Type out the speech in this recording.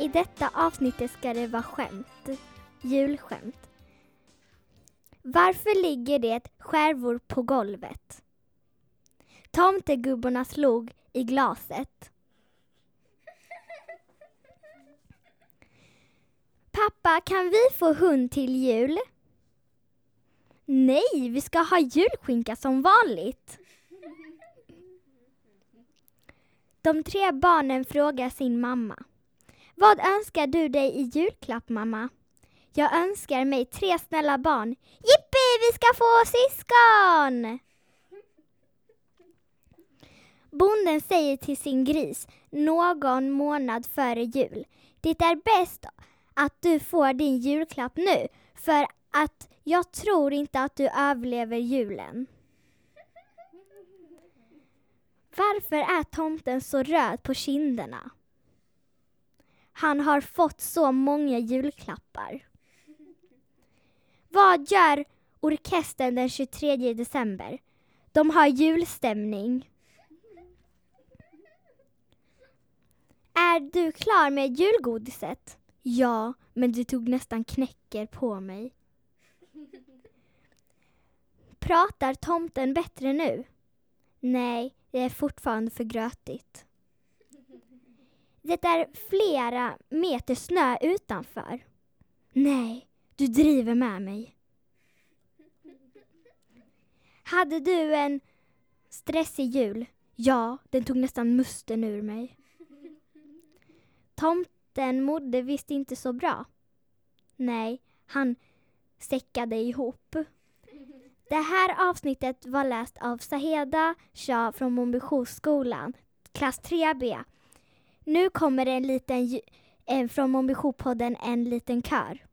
I detta avsnittet ska det vara skämt. Julskämt. Varför ligger det skärvor på golvet? Tomtegubborna slog i glaset. Pappa, kan vi få hund till jul? Nej, vi ska ha julskinka som vanligt. De tre barnen frågar sin mamma. Vad önskar du dig i julklapp, mamma? Jag önskar mig 3 snälla barn. Jippi, vi ska få syskon! Bonden säger till sin gris någon månad före jul. Det är bäst att du får din julklapp nu för att jag tror inte att du överlever julen. Varför är tomten så röd på kinderna? Han har fått så många julklappar. Vad gör orkestern den 23 december? De har julstämning. Är du klar med julgodiset? Ja, men du tog nästan knäcker på mig. Pratar tomten bättre nu? Nej, det är fortfarande för grötigt. Det är flera meter snö utanför. Nej, du driver med mig. Hade du en stressig jul? Ja, den tog nästan musten ur mig. Tomten mådde visst inte så bra. Nej, han säckade ihop. Det här avsnittet var läst av Zahedah Shah från Bombichosskolan, klass 3B. Nu kommer en från MonbijouPodden en liten kör.